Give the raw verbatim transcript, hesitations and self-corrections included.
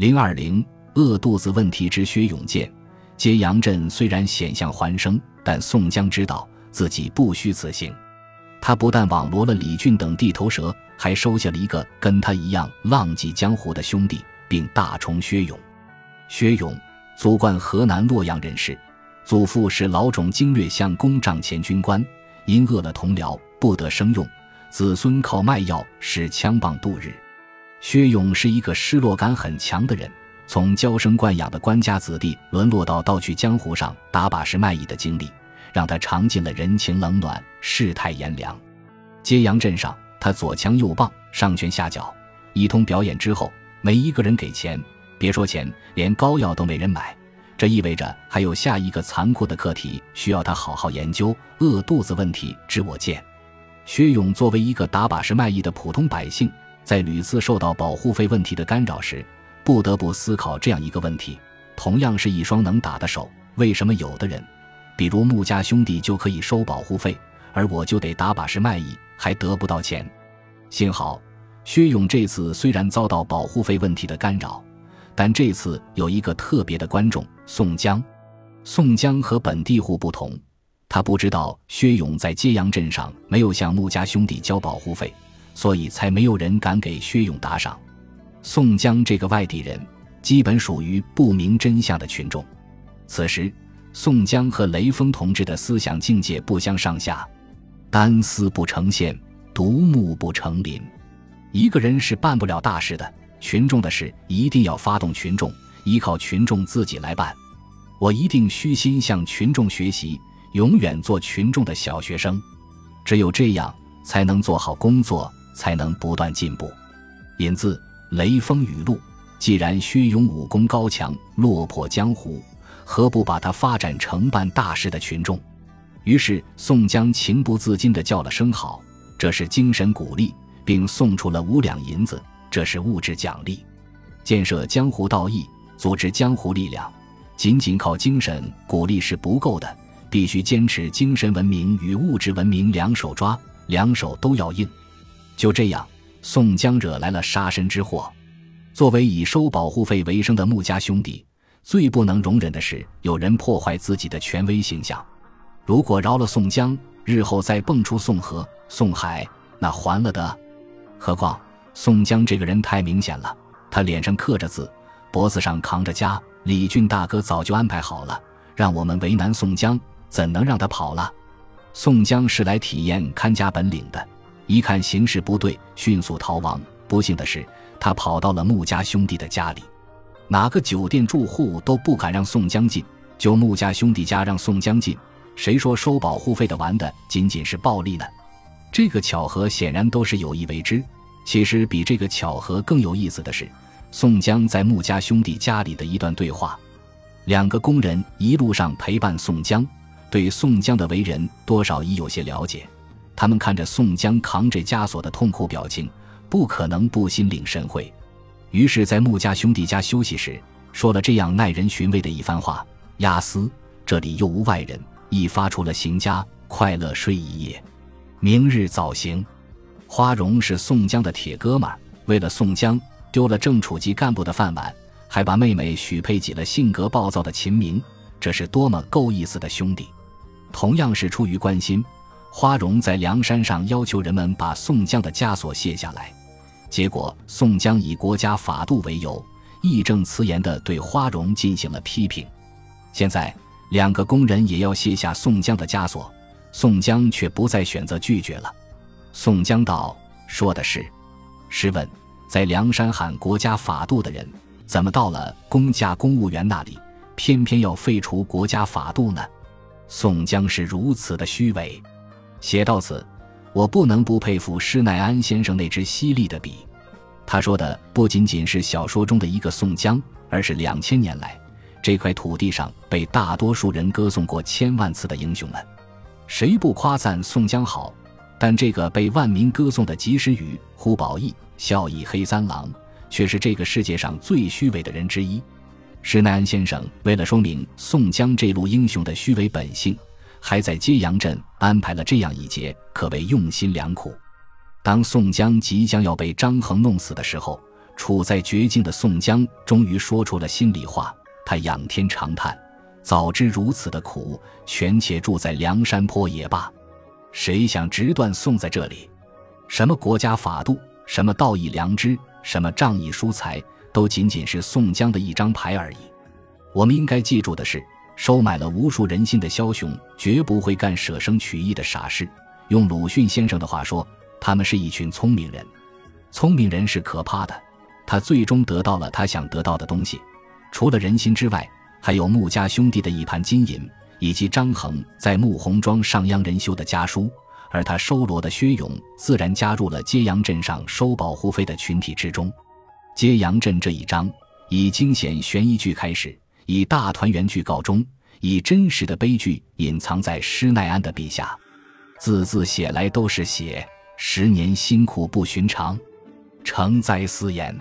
零二零饿肚子问题之薛永健。揭阳镇虽然险象环生，但宋江知道自己不虚此行。他不但网罗了李俊等地头蛇，还收下了一个跟他一样浪迹江湖的兄弟，并大崇薛永。薛永祖贯河南洛阳人士，祖父是老种经略相公帐前军官，因饿了同僚不得生用，子孙靠卖药使枪棒度日。薛永是一个失落感很强的人，从娇生惯养的官家子弟沦落到盗取江湖上打把式卖艺的经历，让他尝尽了人情冷暖，世态炎凉。揭阳镇上，他左枪右棒，上拳下脚，一通表演之后，没一个人给钱，别说钱，连膏药都没人买。这意味着还有下一个残酷的课题需要他好好研究，饿肚子问题之我见。薛永作为一个打把式卖艺的普通百姓，在屡次受到保护费问题的干扰时，不得不思考这样一个问题：同样是一双能打的手，为什么有的人，比如穆家兄弟就可以收保护费，而我就得打把式卖艺，还得不到钱？幸好，薛永这次虽然遭到保护费问题的干扰，但这次有一个特别的观众——宋江。宋江和本地户不同，他不知道薛永在揭阳镇上没有向穆家兄弟交保护费，所以才没有人敢给薛永打赏。宋江这个外地人基本属于不明真相的群众。此时宋江和雷锋同志的思想境界不相上下，单丝不成线，独木不成林。一个人是办不了大事的，群众的事一定要发动群众，依靠群众自己来办。我一定虚心向群众学习，永远做群众的小学生，只有这样才能做好工作，才能不断进步。引自雷锋语录。既然薛永武功高强，落魄江湖，何不把他发展成办大事的群众？于是宋江情不自禁地叫了声好，这是精神鼓励，并送出了五两银子，这是物质奖励。建设江湖道义，组织江湖力量，仅仅靠精神鼓励是不够的，必须坚持精神文明与物质文明两手抓，两手都要硬。就这样，宋江惹来了杀身之祸。作为以收保护费为生的穆家兄弟，最不能容忍的是有人破坏自己的权威形象。如果饶了宋江，日后再蹦出宋河、宋海，那还了得？何况宋江这个人太明显了，他脸上刻着字，脖子上扛着枷。李俊大哥早就安排好了，让我们为难宋江，怎能让他跑了？宋江是来体验看家本领的，一看形势不对，迅速逃亡。不幸的是，他跑到了穆家兄弟的家里，哪个酒店住户都不敢让宋江进，就穆家兄弟家让宋江进，谁说收保护费的玩的仅仅是暴力呢？这个巧合显然都是有意为之。其实比这个巧合更有意思的是，宋江在穆家兄弟家里的一段对话。两个工人一路上陪伴宋江，对宋江的为人多少已有些了解，他们看着宋江扛着枷锁的痛苦表情，不可能不心领神会。于是在穆家兄弟家休息时，说了这样耐人寻味的一番话：押司这里又无外人，一发出了行家，快乐睡一夜，明日早行。花荣是宋江的铁哥们儿，为了宋江丢了正处级干部的饭碗，还把妹妹许配给了性格暴躁的秦明，这是多么够意思的兄弟。同样是出于关心，花荣在梁山上要求人们把宋江的枷锁卸下来，结果宋江以国家法度为由，义正辞严地对花荣进行了批评。现在两个工人也要卸下宋江的枷锁，宋江却不再选择拒绝了。宋江道：说的是。试问在梁山喊国家法度的人，怎么到了公家公务员那里，偏偏要废除国家法度呢？宋江是如此的虚伪。写到此，我不能不佩服施耐庵先生那支犀利的笔。他说的不仅仅是小说中的一个宋江，而是两千年来这块土地上被大多数人歌颂过千万次的英雄们。谁不夸赞宋江好？但这个被万民歌颂的及时雨、呼保义、孝义黑三郎，却是这个世界上最虚伪的人之一。施耐庵先生为了说明宋江这路英雄的虚伪本性，还在揭阳镇安排了这样一节，可谓用心良苦。当宋江即将要被张衡弄死的时候，处在绝境的宋江终于说出了心里话，他仰天长叹，早知如此的苦，全且住在梁山坡也罢。谁想直断送在这里，什么国家法度，什么道义良知，什么仗义疏财，都仅仅是宋江的一张牌而已。我们应该记住的是，收买了无数人心的枭雄绝不会干舍生取义的傻事。用鲁迅先生的话说，他们是一群聪明人。聪明人是可怕的，他最终得到了他想得到的东西，除了人心之外，还有穆家兄弟的一盘金银，以及张衡在穆弘庄上央人修的家书，而他收罗的薛勇自然加入了揭阳镇上收保护费的群体之中。揭阳镇这一章以惊险悬疑剧开始，以大团圆剧告终，以真实的悲剧隐藏在施耐庵的笔下。字字写来都是血，十年辛苦不寻常，诚哉斯言。